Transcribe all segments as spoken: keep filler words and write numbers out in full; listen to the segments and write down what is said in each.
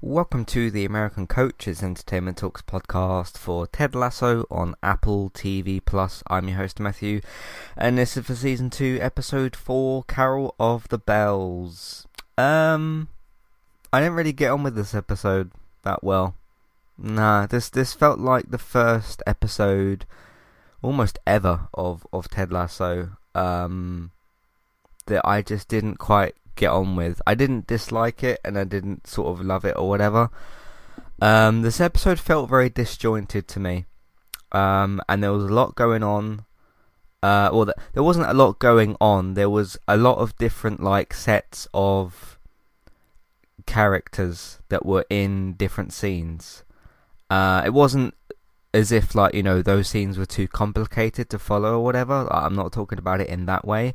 Welcome to the American Coach's Entertainment Talks podcast for Ted Lasso on Apple T V plus. I'm your host Matthew, and this is for Season two, Episode four, Carol of the Bells. Um, I didn't really get on with this episode that well. Nah, this this felt like the first episode almost ever of, of Ted Lasso um, that I just didn't quite get on with. I didn't dislike it and I didn't sort of love it or whatever. Um, this episode felt very disjointed to me, um, and there was a lot going on. Uh, well, th- there wasn't a lot going on. There was a lot of different like sets of characters that were in different scenes. Uh, it wasn't as if like, you know, those scenes were too complicated to follow or whatever. I'm not talking about it in that way.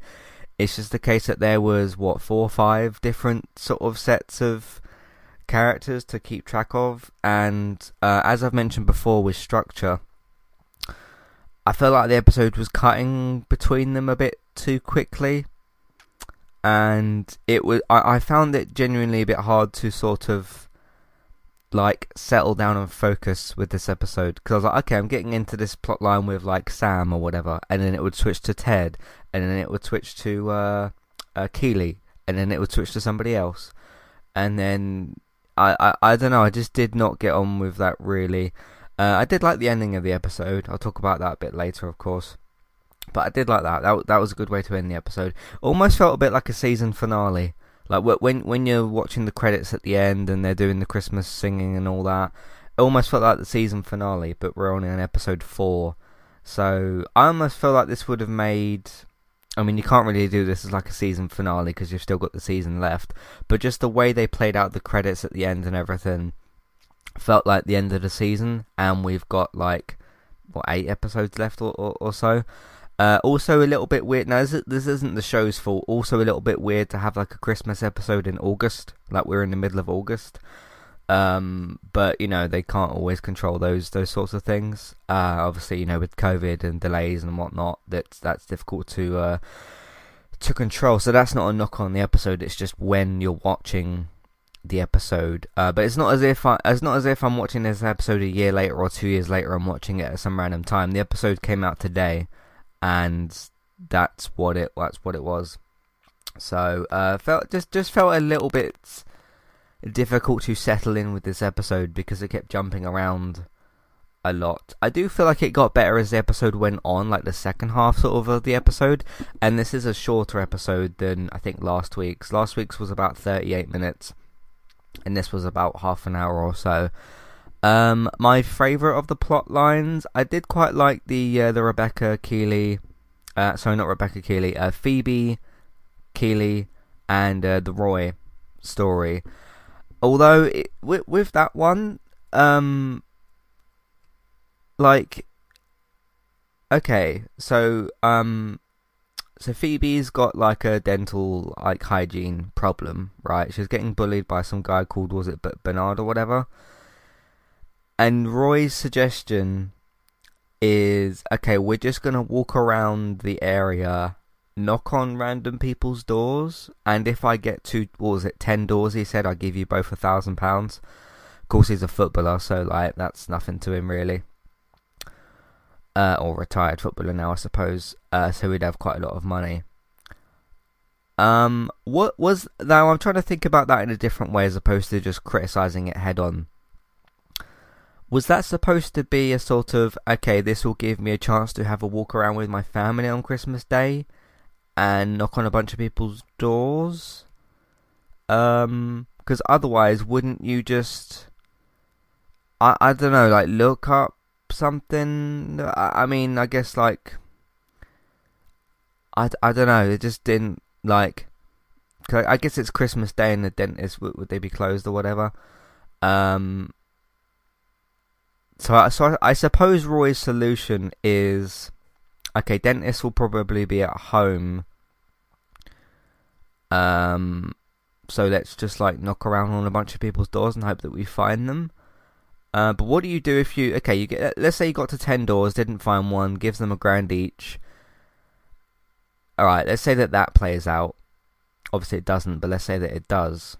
It's just the case that there was, what, four or five different sort of sets of characters to keep track of. And uh, as I've mentioned before with structure, I felt like the episode was cutting between them a bit too quickly. And it was I, I found it genuinely a bit hard to sort of, like, settle down and focus with this episode. Because I was like, okay, I'm getting into this plotline with, like, Sam or whatever. And then it would switch to Ted. And then it would switch to uh, uh, Keely, and then it would switch to somebody else, and then I, I I don't know. I just did not get on with that really. Uh, I did like the ending of the episode. I'll talk about that a bit later, of course. But I did like that. That that was a good way to end the episode. Almost felt a bit like a season finale. Like when when you're watching the credits at the end and they're doing the Christmas singing and all that. It almost felt like the season finale, but we're only on episode four, so I almost felt like this would have made. I mean, you can't really do this as like a season finale because you've still got the season left. But just the way they played out the credits at the end and everything felt like the end of the season. And we've got like, what, eight episodes left or, or, or so. Uh, also a little bit weird. Now, this, this isn't the show's fault. Also a little bit weird to have like a Christmas episode in August. Like we're in the middle of August. Um, but, you know, they can't always control those those sorts of things. Uh, obviously, you know, with COVID and delays and whatnot, that's, that's difficult to uh, to control. So that's not a knock on the episode. It's just when you're watching the episode. Uh, but it's not as if I, it's not as if I'm watching this episode a year later or two years later. I'm watching it at some random time. The episode came out today, and that's what it that's what it was. So uh, felt just just felt a little bit difficult to settle in with this episode because it kept jumping around a lot. I do feel like it got better as the episode went on, like the second half sort of of the episode, and this is a shorter episode than I think last week's. Last week's was about thirty-eight minutes, and this was about half an hour or so. Um, my favourite of the plot lines, I did quite like the uh, the Rebecca Keeley, uh, sorry not Rebecca Keeley, uh, Phoebe Keeley and uh, the Roy story. Although, it, with, with that one, um, like, okay, so, um, so Phoebe's got, like, a dental, like, hygiene problem, right? She's getting bullied by some guy called, was it Bernard or whatever? And Roy's suggestion is, okay, we're just gonna walk around the area, knock on random people's doors, and if I get to, what was it, ten doors, he said, I'll give you both a thousand pounds. Of course, he's a footballer, so, like, that's nothing to him, really. Uh, or retired footballer now, I suppose, uh, so he'd have quite a lot of money. Um, what was, now, I'm trying to think about that in a different way, as opposed to just criticising it head-on. Was that supposed to be a sort of, okay, this will give me a chance to have a walk around with my family on Christmas Day? And knock on a bunch of people's doors? Um, because otherwise, wouldn't you just... I, I don't know, like, look up something? I, I mean, I guess, like... I, I don't know, it just didn't, like... Cause I, I guess it's Christmas Day and the dentist, would, would they be closed or whatever? Um, so, I, so I, I suppose Roy's solution is... Okay, dentists will probably be at home. Um, so let's just like knock around on a bunch of people's doors and hope that we find them. Uh, but what do you do if you okay? You get let's say you got to ten doors, didn't find one, gives them a grand each. All right, let's say that that plays out. Obviously, it doesn't, but let's say that it does.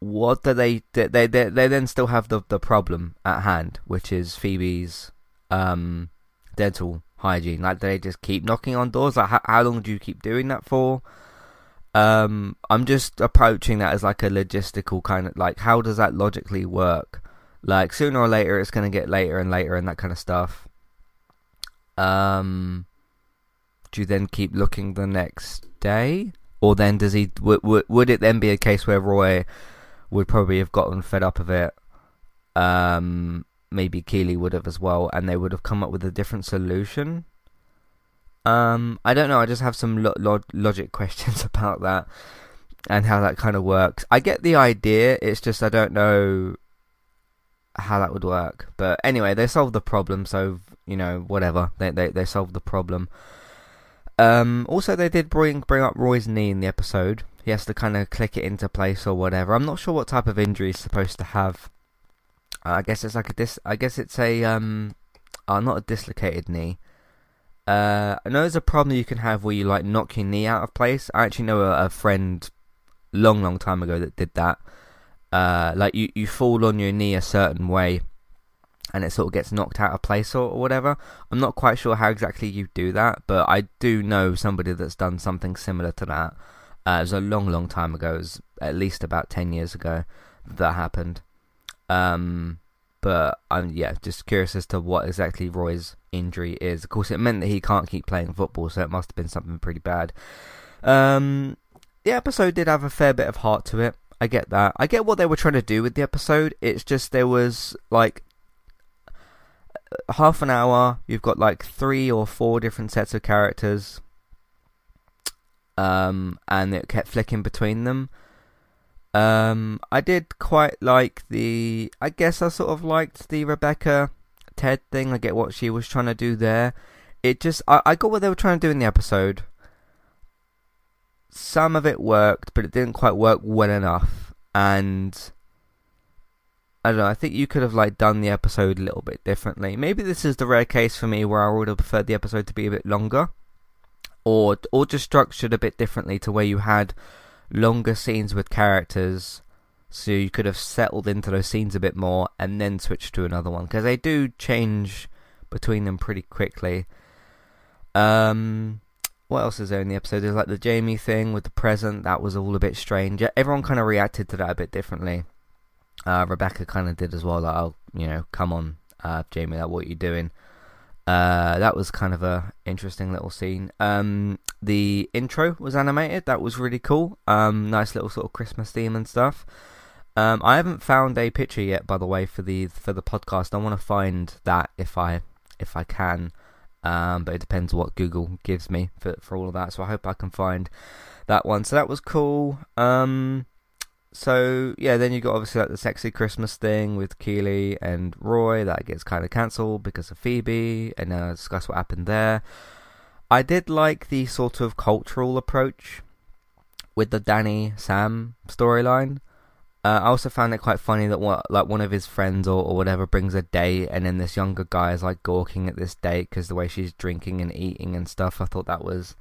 what do they do? They, they they then still have the the problem at hand, which is Phoebe's um dental hygiene. Like, do they just keep knocking on doors? Like, how, how long do you keep doing that for? Um, I'm just approaching that as like a logistical kind of, like, how does that logically work? Like, sooner or later, it's going to get later and later and that kind of stuff. Um, do you then keep looking the next day? Or then does he, w- w- would it then be a case where Roy would probably have gotten fed up of it? Um, maybe Keely would have as well, and they would have come up with a different solution? Um, I don't know, I just have some lo- lo- logic questions about that and how that kind of works. I get the idea, it's just I don't know how that would work. But anyway, they solved the problem, so, you know, whatever. They they, they solved the problem. Um, also, they did bring, bring up Roy's knee in the episode. He has to kind of click it into place or whatever. I'm not sure what type of injury he's supposed to have. Uh, I guess it's like a dis... I guess it's a... um, oh, not a dislocated knee. Uh, I know there's a problem you can have where you, like, knock your knee out of place. I actually know a, a friend long, long time ago that did that. Uh, like, you, you fall on your knee a certain way and it sort of gets knocked out of place or, or whatever. I'm not quite sure how exactly you do that, but I do know somebody that's done something similar to that. Uh, it was a long, long time ago. It was at least about ten years ago that happened. Um... But I'm, yeah, just curious as to what exactly Roy's injury is. Of course, it meant that he can't keep playing football, so it must have been something pretty bad. Um, the episode did have a fair bit of heart to it. I get that. I get what they were trying to do with the episode. It's just there was, like, half an hour. You've got, like, three or four different sets of characters. Um, and it kept flicking between them. Um, I did quite like the, I guess I sort of liked the Rebecca Ted thing. I get what she was trying to do there. It just, I, I got what they were trying to do in the episode. Some of it worked, but it didn't quite work well enough. And I don't know, I think you could have, like, done the episode a little bit differently. Maybe this is the rare case for me where I would have preferred the episode to be a bit longer, or, or just structured a bit differently to where you had longer scenes with characters, so you could have settled into those scenes a bit more and then switched to another one, because they do change between them pretty quickly. Um, what else is there in the episode? There's, like, the Jamie thing with the present. That was all a bit strange. Everyone kind of reacted to that a bit differently. Uh, Rebecca kind of did as well. Like, oh, you know, come on, uh, Jamie, like, what are you doing? Uh, that was kind of a interesting little scene. Um, the intro was animated. That was really cool. Um, nice little sort of Christmas theme and stuff. Um, I haven't found a picture yet, by the way, for the for the podcast. I want to find that if I if I can, um, but it depends what Google gives me for for all of that. So I hope I can find that one. So that was cool. Um, so yeah, then you got obviously, like, the sexy Christmas thing with Keely and Roy that gets kind of cancelled because of Phoebe, and uh, discuss what happened there. I did like the sort of cultural approach with the Danny Sam storyline. Uh, I also found it quite funny that one, like one of his friends or, or whatever brings a date, and then this younger guy is, like, gawking at this date because the way she's drinking and eating and stuff. I thought that was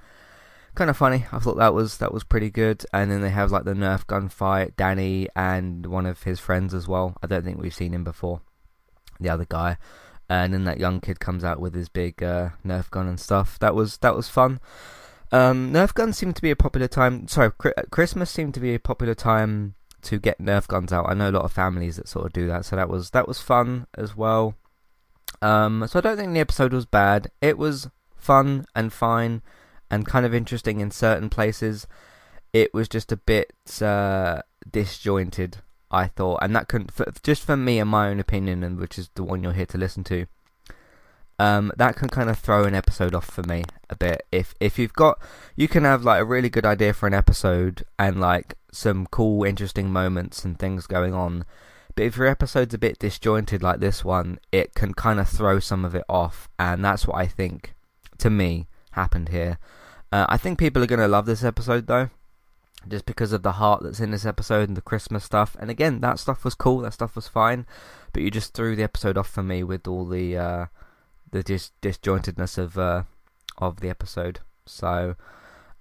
kind of funny. I thought that was that was pretty good. And then they have, like, the Nerf gun fight, Danny and one of his friends as well. I don't think we've seen him before, the other guy. And then that young kid comes out with his big uh, Nerf gun and stuff. That was that was fun. Um, Nerf guns seem to be a popular time. Sorry, cri- Christmas seemed to be a popular time to get Nerf guns out. I know a lot of families that sort of do that. So that was that was fun as well. Um, so I don't think the episode was bad. It was fun and fine, and kind of interesting in certain places. It was just a bit uh, disjointed, I thought, and that couldn't, for, just for me and my own opinion, and which is the one you're here to listen to. Um, that can kind of throw an episode off for me a bit. If if you've got, you can have, like, a really good idea for an episode and, like, some cool, interesting moments and things going on, but if your episode's a bit disjointed like this one, it can kind of throw some of it off, and that's what I think, to me, happened here. Uh, I think people are going to love this episode, though, just because of the heart that's in this episode and the Christmas stuff. And again, that stuff was cool, that stuff was fine, but you just threw the episode off for me with all the uh, the dis- disjointedness of uh, of the episode. So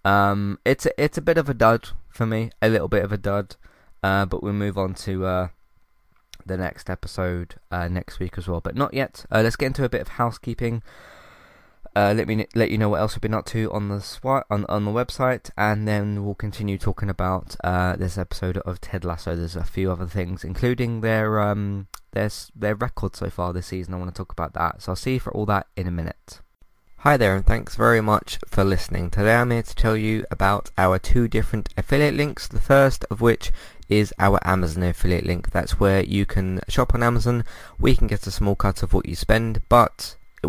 um, it's a, it's a bit of a dud for me, a little bit of a dud. Uh, but we'll move on to uh, the next episode uh, next week as well. But not yet. Uh, let's get into a bit of housekeeping. Uh, let me let you know what else we've been up to on the sw- on on the website, and then we'll continue talking about uh, this episode of Ted Lasso. There's a few other things, including their um their their record so far this season. I want to talk about that, so I'll see you for all that in a minute. Hi there, and thanks very much for listening. Today I'm here to tell you about our two different affiliate links. The first of which is our Amazon affiliate link. That's where you can shop on Amazon. We can get a small cut of what you spend, but it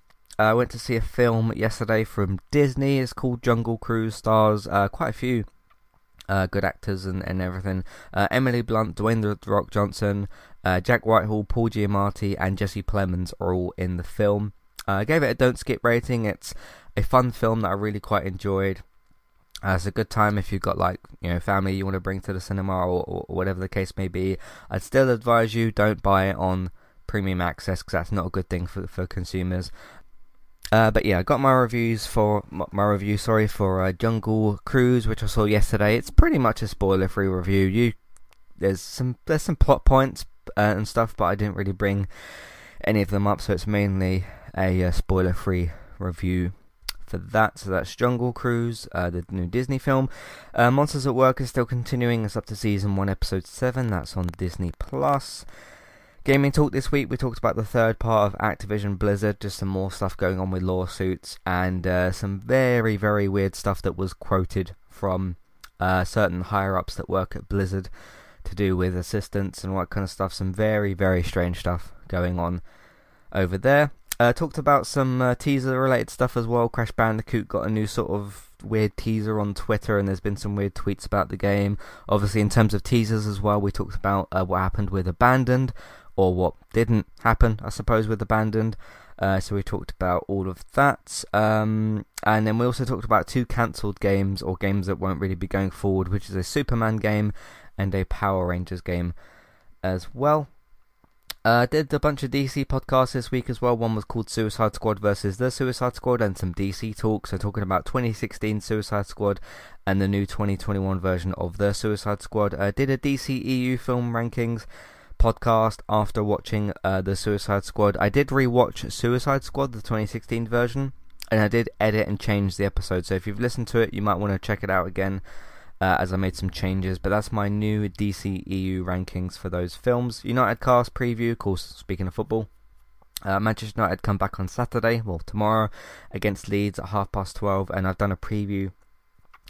I went to see a film yesterday from Disney. It's called Jungle Cruise. Stars uh, quite a few uh, good actors and, and everything. Uh, Emily Blunt, Dwayne The Rock Johnson, uh, Jack Whitehall, Paul Giamatti and Jesse Plemons are all in the film. Uh, I gave it a don't skip rating. It's a fun film that I really quite enjoyed. Uh, it's a good time if you've got, like, you know, family you want to bring to the cinema or, or whatever the case may be. I'd still advise you don't buy it on premium access because that's not a good thing for, for consumers. Uh, but yeah, I got my reviews for my review. Sorry for uh, Jungle Cruise, which I saw yesterday. It's pretty much a spoiler-free review. You, there's some there's some plot points uh, and stuff, but I didn't really bring any of them up, so it's mainly a uh, spoiler-free review for that. So that's Jungle Cruise, uh, the new Disney film. Uh, Monsters at Work is still continuing. It's up to season one, episode seven. That's on Disney Plus. Gaming talk this week, we talked about the third part of Activision Blizzard, just some more stuff going on with lawsuits and uh, some very, very weird stuff that was quoted from uh, certain higher-ups that work at Blizzard to do with assistants and what kind of stuff. Some very, very strange stuff going on over there. Uh, talked about some uh, teaser-related stuff as well. Crash Bandicoot got a new sort of weird teaser on Twitter, and there's been some weird tweets about the game. Obviously, in terms of teasers as well, we talked about uh, what happened with Abandoned, or what didn't happen, I suppose, with Abandoned. Uh, so we talked about all of that. Um, and then we also talked about two cancelled games, or games that won't really be going forward, which is a Superman game and a Power Rangers game as well. Uh, did a bunch of D C podcasts this week as well. One was called Suicide Squad versus The Suicide Squad, and some D C talk. So talking about twenty sixteen Suicide Squad and the new twenty twenty-one version of The Suicide Squad. Uh, did a D C E U film rankings podcast after watching uh, The Suicide Squad. I did rewatch Suicide Squad, the twenty sixteen version, and I did edit and change the episode, so if you've listened to it you might want to check it out again uh, as I made some changes. But that's my new D C E U rankings for those films. United cast preview, of course, speaking of football. Uh, Manchester United come back on Saturday, well tomorrow, against Leeds at half past twelve, and I've done a preview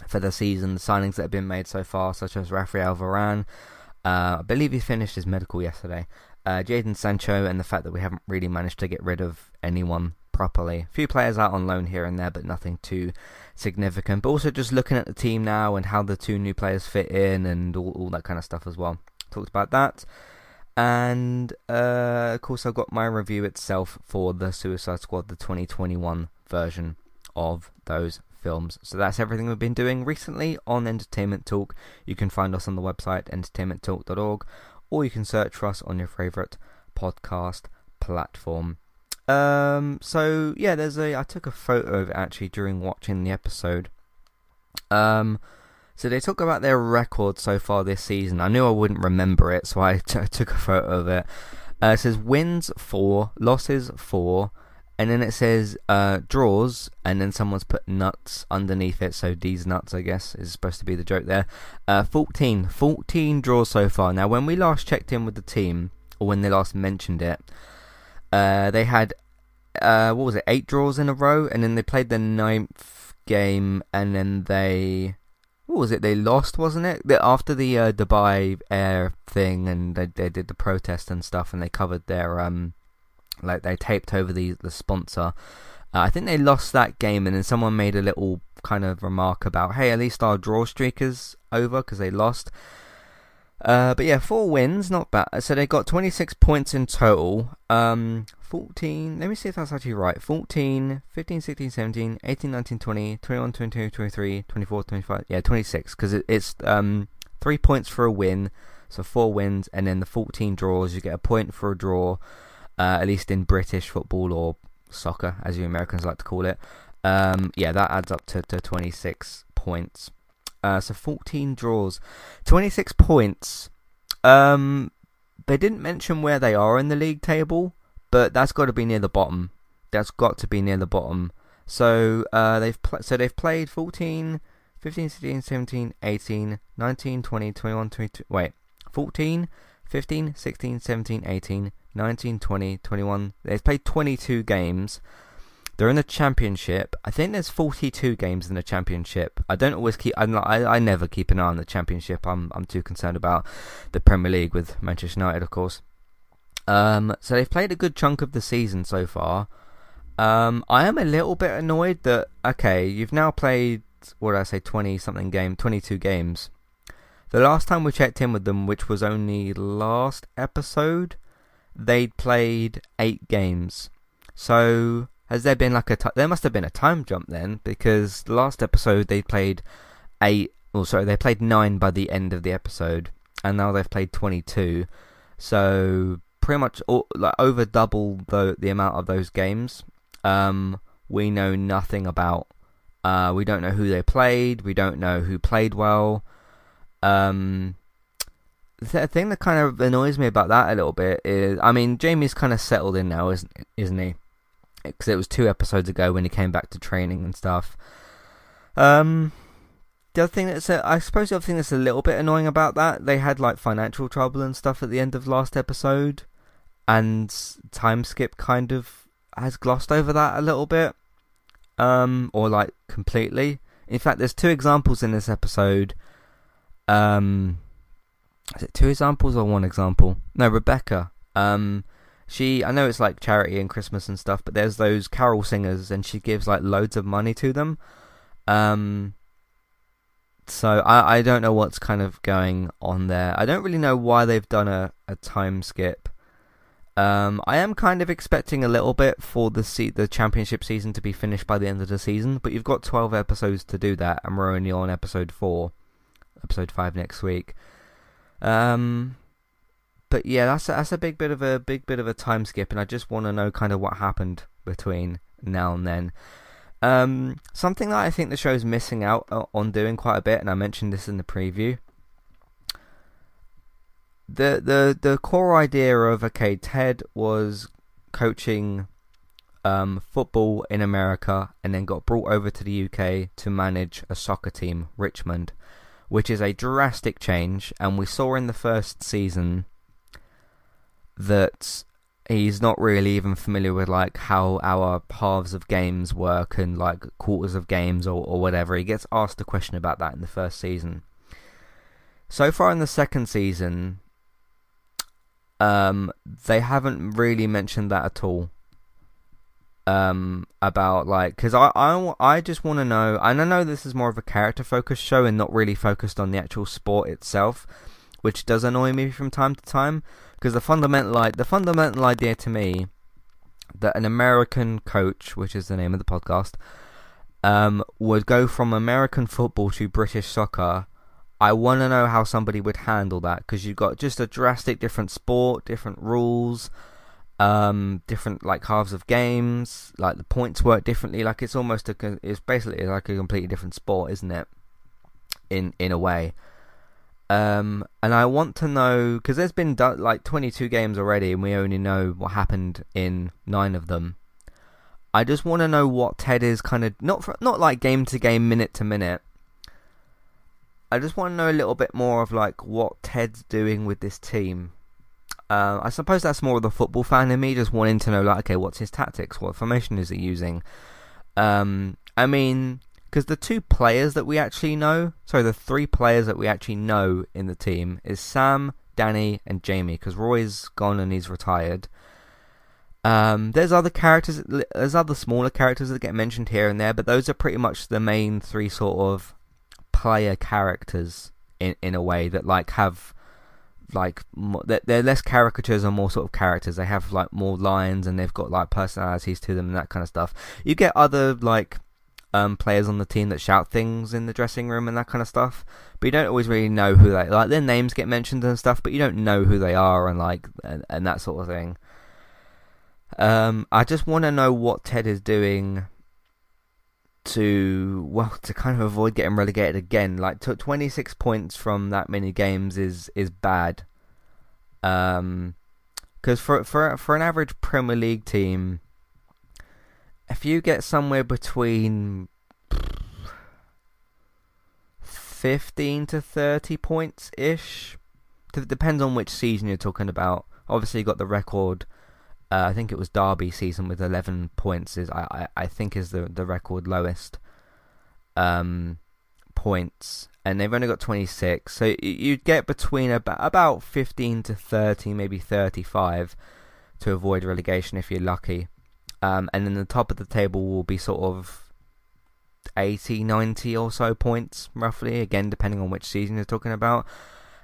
for the season, the signings that have been made so far, such as Rafael Varane. Uh, I believe he finished his medical yesterday. uh, Jaden Sancho, and the fact that we haven't really managed to get rid of anyone properly. A few players out on loan here and there, but nothing too significant. But also just looking at the team now and how the two new players fit in and all, all that kind of stuff as well. Talked about that. And, uh, of course, I've got my review itself for The Suicide Squad, the twenty twenty-one version of those films. So that's everything we've been doing recently on Entertainment Talk. You can find us on the website, entertainment talk dot org, or you can search for us on your favourite podcast platform. Um, so, yeah, there's a... I took a photo of it, actually, during watching the episode. Um... So they talk about their record so far this season. I knew I wouldn't remember it, so I, t- I took a photo of it. Uh, it says wins four, losses four, and then it says uh, draws, and then someone's put nuts underneath it, so D's nuts, I guess, is supposed to be the joke there. Uh, fourteen. fourteen draws so far. Now, when we last checked in with the team, or when they last mentioned it, uh, they had, uh, what was it, eight draws in a row, and then they played the ninth game, and then they... What was it? They lost, wasn't it? After the uh, Dubai air thing, and they they did the protest and stuff, and they covered their um, like they taped over the the sponsor. Uh, I think they lost that game, and then someone made a little kind of remark about, "Hey, at least our draw streak is over because they lost." Uh, but yeah, four wins, not bad. So they got twenty-six points in total. Um, fourteen, let me see if that's actually right. fourteen, fifteen, sixteen, seventeen, eighteen, nineteen, twenty, twenty-one, twenty-two, twenty-three, twenty-four, twenty-five, yeah, twenty-six, because it, it's um three points for a win, so four wins, and then the fourteen draws, you get a point for a draw, uh, at least in British football or soccer, as you Americans like to call it. Um, yeah, that adds up to, to twenty-six points. Uh, so fourteen draws, twenty-six points. Um, they didn't mention where they are in the league table, but that's got to be near the bottom. That's got to be near the bottom. So uh, they've pl- so they've played fourteen, fifteen, sixteen, seventeen, eighteen, nineteen, twenty, twenty-one, twenty-two. Wait, fourteen, fifteen, sixteen, seventeen, eighteen, nineteen, twenty, twenty-one. They've played twenty-two games. They're in the championship. I think there's forty-two games in the championship. I don't always keep. I'm not, I I never keep an eye on the championship. I'm I'm too concerned about the Premier League with Manchester United, of course. Um, so they've played a good chunk of the season so far. Um, I am a little bit annoyed that okay, you've now played what did I say, twenty something game, twenty-two games. The last time we checked in with them, which was only last episode, they'd played eight games. So. Has there been like a... T- there must have been a time jump then, because the last episode they played eight... Oh, sorry, they played nine by the end of the episode, and now they've played twenty-two. So, pretty much all, like, over double the, the amount of those games. Um, we know nothing about... Uh, we don't know who they played, we don't know who played well. Um... The thing that kind of annoys me about that a little bit is... I mean, Jamie's kind of settled in now, isn't isn't he? Because it was two episodes ago when he came back to training and stuff. Um, the other thing that's, a, I suppose, the other thing that's a little bit annoying about that, they had like financial trouble and stuff at the end of last episode, and time skip kind of has glossed over that a little bit, um, or like completely. In fact, there's two examples in this episode. Um, is it two examples or one example? No, Rebecca. Um. She, I know it's like charity and Christmas and stuff, but there's those carol singers, and she gives like loads of money to them. Um, so I, I don't know what's kind of going on there. I don't really know why they've done a, a time skip. Um, I am kind of expecting a little bit for the se- the championship season to be finished by the end of the season, but you've got twelve episodes to do that, and we're only on episode four, episode five next week. Um. But yeah, that's a, that's a big bit of a big bit of a time skip, and I just want to know kind of what happened between now and then. Um, something that I think the show's missing out on doing quite a bit, and I mentioned this in the preview. The the the core idea of okay, Ted was coaching um, football in America, and then got brought over to the U K to manage a soccer team, Richmond, which is a drastic change, and we saw in the first season that he's not really even familiar with like how our halves of games work and like quarters of games or, or whatever. He gets asked a question about that in the first season. So far in the second season, Um, they haven't really mentioned that at all. Um, about like, because I, I, I just want to know, and I know this is more of a character focused show and not really focused on the actual sport itself, which does annoy me from time to time, because the fundamental, like, the fundamental idea to me that an American coach, which is the name of the podcast, um, would go from American football to British soccer, I want to know how somebody would handle that, because you've got just a drastic different sport, different rules, um, different like halves of games, like the points work differently. Like it's almost a, it's basically like a completely different sport, isn't it? In in a way. Um, and I want to know, because there's been like twenty-two games already, and we only know what happened in nine of them. I just want to know what Ted is kind of not for, not like game to game, minute to minute. I just want to know a little bit more of like what Ted's doing with this team. Uh, I suppose that's more of the football fan in me, just wanting to know like, okay, what's his tactics? What formation is he using? Um, I mean, because the two players that we actually know, sorry, the three players that we actually know in the team is Sam, Danny, and Jamie. Because Roy's gone and he's retired. Um, there's other characters, there's other smaller characters that get mentioned here and there, but those are pretty much the main three sort of player characters in in a way that like have like more, they're, they're less caricatures and more sort of characters. They have like more lines and they've got like personalities to them and that kind of stuff. You get other like um players on the team that shout things in the dressing room and that kind of stuff, but you don't always really know who they like. Their names get mentioned and stuff, but you don't know who they are and like and, and that sort of thing. Um, I just want to know what Ted is doing to, well, to kind of avoid getting relegated again. Like, twenty-six points from that many games is is bad. Um, because for for for an average Premier League team, if you get somewhere between fifteen to thirty points ish, depends on which season you're talking about. Obviously, you got the record. Uh, I think it was Derby season with eleven points. Is I, I, I think is the, the record lowest um, points, and they've only got twenty-six. So you'd get between about about fifteen to thirty, maybe thirty-five, to avoid relegation if you're lucky. Um, and then the top of the table will be sort of eighty, ninety or so points, roughly. Again, depending on which season you're talking about.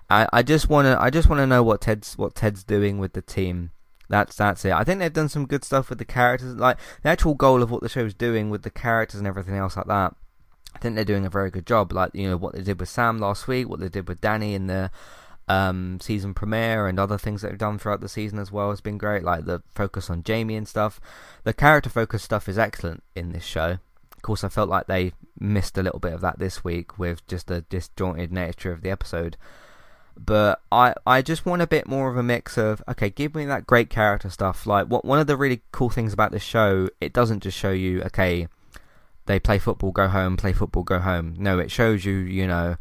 I, I just wanna I just wanna know what Ted's what Ted's doing with the team. That's that's it. I think they've done some good stuff with the characters, like the actual goal of what the show's doing with the characters and everything else like that. I think they're doing a very good job. Like, you know, what they did with Sam last week, what they did with Danny in the um, season premiere, and other things that they've done throughout the season as well has been great. Like the focus on Jamie and stuff. The character focused stuff is excellent in this show. Of course, I felt like they missed a little bit of that this week with just the disjointed nature of the episode. But I, I just want a bit more of a mix of, okay, give me that great character stuff. Like, what one of the really cool things about this show, it doesn't just show you, okay, they play football, go home, play football, go home. No, it shows you, you know,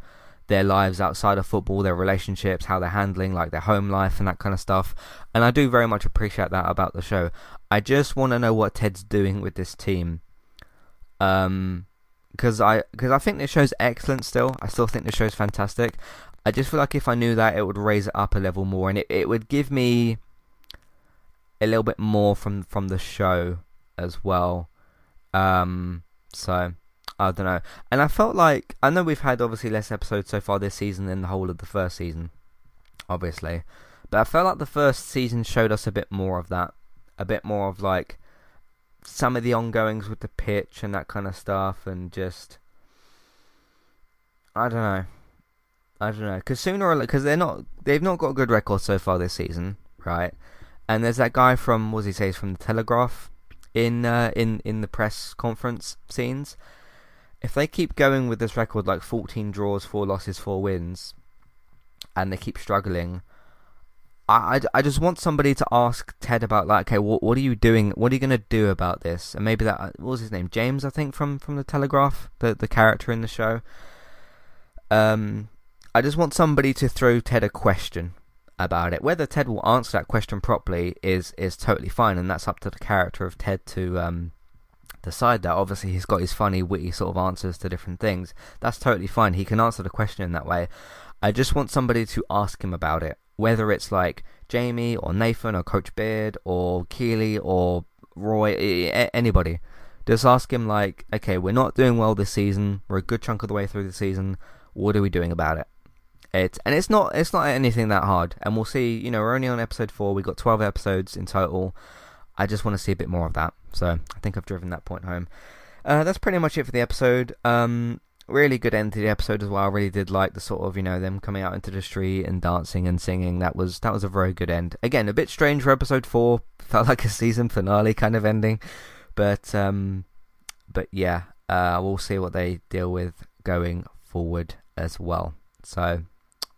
their lives outside of football, their relationships, how they're handling, like, their home life and that kind of stuff. And I do very much appreciate that about the show. I just want to know what Ted's doing with this team. Um... Because I, cause I think this show's excellent still. I still think this show's fantastic. I just feel like if I knew that, it would raise it up a level more. And it, it would give me a little bit more from, from the show as well. Um, so, I don't know. And I felt like... I know we've had obviously less episodes so far this season than the whole of the first season. Obviously. But I felt like the first season showed us a bit more of that. A bit more of like... some of the ongoings with the pitch and that kind of stuff, and just I don't know, I don't know, because sooner or later, because they're not, they've not got a good record so far this season, right? And there's that guy from, what does he say, he's from the Telegraph in uh, in in the press conference scenes. If they keep going with this record, like fourteen draws, four losses, four wins, and they keep struggling. I, I just want somebody to ask Ted about, like, okay, what what are you doing? What are you going to do about this? And maybe that, what was his name? James, I think, from, from the Telegraph, the, the character in the show. Um, I just want somebody to throw Ted a question about it. Whether Ted will answer that question properly is, is totally fine, and that's up to the character of Ted to um decide that. Obviously, he's got his funny, witty sort of answers to different things. That's totally fine. He can answer the question in that way. I just want somebody to ask him about it. whether it's like Jamie or Nathan or Coach Beard or Keely or Roy, anybody, just ask him like, okay, we're not doing well this season, we're a good chunk of the way through the season, what are we doing about it? It's, and it's not it's not anything that hard, and we'll see. You know, we're only on episode four, we've got twelve episodes in total. I just want to see a bit more of that, so I think I've driven that point home. Uh, that's pretty much it for the episode. Um, really good end to the episode as well. I really did like the sort of, you know, them coming out into the street and dancing and singing. That was that was a very good end. Again, a bit strange for episode four. Felt like a season finale kind of ending, but um, but yeah, uh, we'll see what they deal with going forward as well. So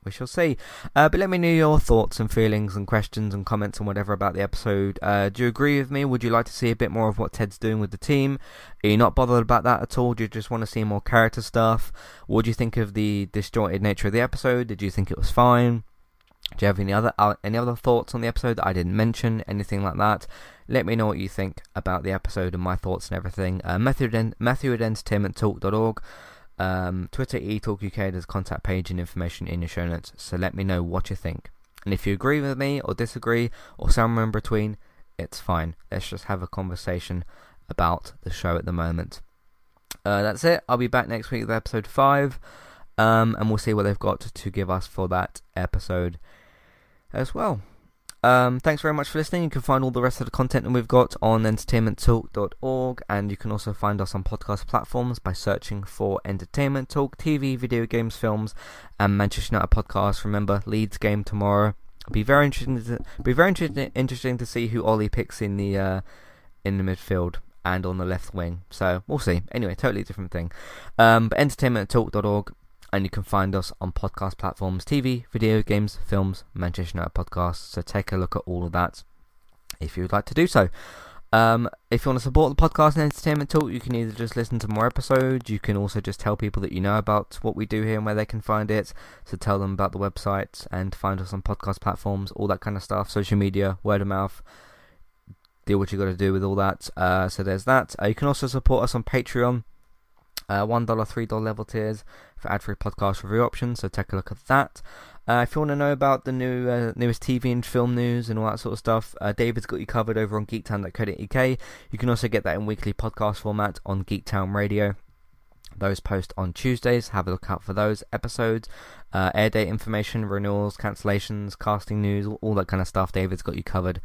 we shall see. Uh, but let me know your thoughts and feelings and questions and comments and whatever about the episode. Uh, do you agree with me? Would you like to see a bit more of what Ted's doing with the team? Are you not bothered about that at all? Do you just want to see more character stuff? What do you think of the disjointed nature of the episode? Did you think it was fine? Do you have any other uh, any other thoughts on the episode that I didn't mention? Anything like that? Let me know what you think about the episode and my thoughts and everything. Uh, Matthew, Den- Matthew at entertainment talk dot org. Um, Twitter, e talk U K, there's a contact page and information in your show notes, so let me know what you think. And if you agree with me or disagree or somewhere in between, it's fine. Let's just have a conversation about the show at the moment. Uh, that's it. I'll be back next week with episode five, um, and we'll see what they've got to give us for that episode as well. Um, thanks very much for listening. You can find all the rest of the content that we've got on entertainment talk dot org, and you can also find us on podcast platforms by searching for Entertainment Talk, T V, video games, films, and Manchester United podcast. Remember, Leeds game tomorrow. It'll be very interesting. To, be very interesting, interesting to see who Ollie picks in the uh, in the midfield and on the left wing. So we'll see. Anyway, totally different thing. Um, but entertainment talk dot org. And you can find us on podcast platforms, T V, video games, films, Manchester United podcasts. So take a look at all of that if you would like to do so. Um, if you want to support the podcast and Entertainment Talk, you can either just listen to more episodes. You can also just tell people that you know about what we do here and where they can find it. So tell them about the website and find us on podcast platforms, all that kind of stuff, social media, word of mouth. Do what you got to do with all that. Uh, so there's that. Uh, you can also support us on Patreon. Uh, one dollar, three dollar level tiers for ad-free podcast review options, so take a look at that. Uh, if you want to know about the new uh, newest T V and film news and all that sort of stuff, uh, David's got you covered over on geek town dot co dot U K. You can also get that in weekly podcast format on Geek Town Radio. Those post on Tuesdays. Have a look out for those episodes. Uh, air date information, renewals, cancellations, casting news, all, all that kind of stuff. David's got you covered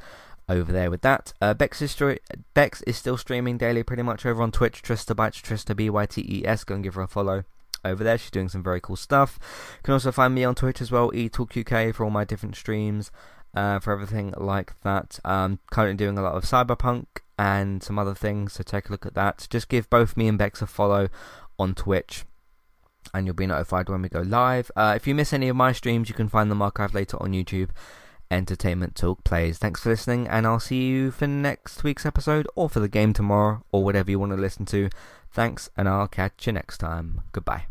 over there with that. Uh, Bex, is stri- Bex is still streaming daily pretty much over on Twitch. Trista Bytes, Trista B Y T E S, go and give her a follow over there. She's doing some very cool stuff. You can also find me on Twitch as well, e talk U K, for all my different streams, uh, for everything like that. Um, currently doing a lot of Cyberpunk and some other things, so take a look at that. Just give both me and Bex a follow on Twitch, and you'll be notified when we go live. Uh, if you miss any of my streams, you can find them archived later on YouTube. Entertainment Talk Plays. Thanks for listening, and I'll see you for next week's episode, or for the game tomorrow, or whatever you want to listen to. Thanks, and I'll catch you next time. Goodbye.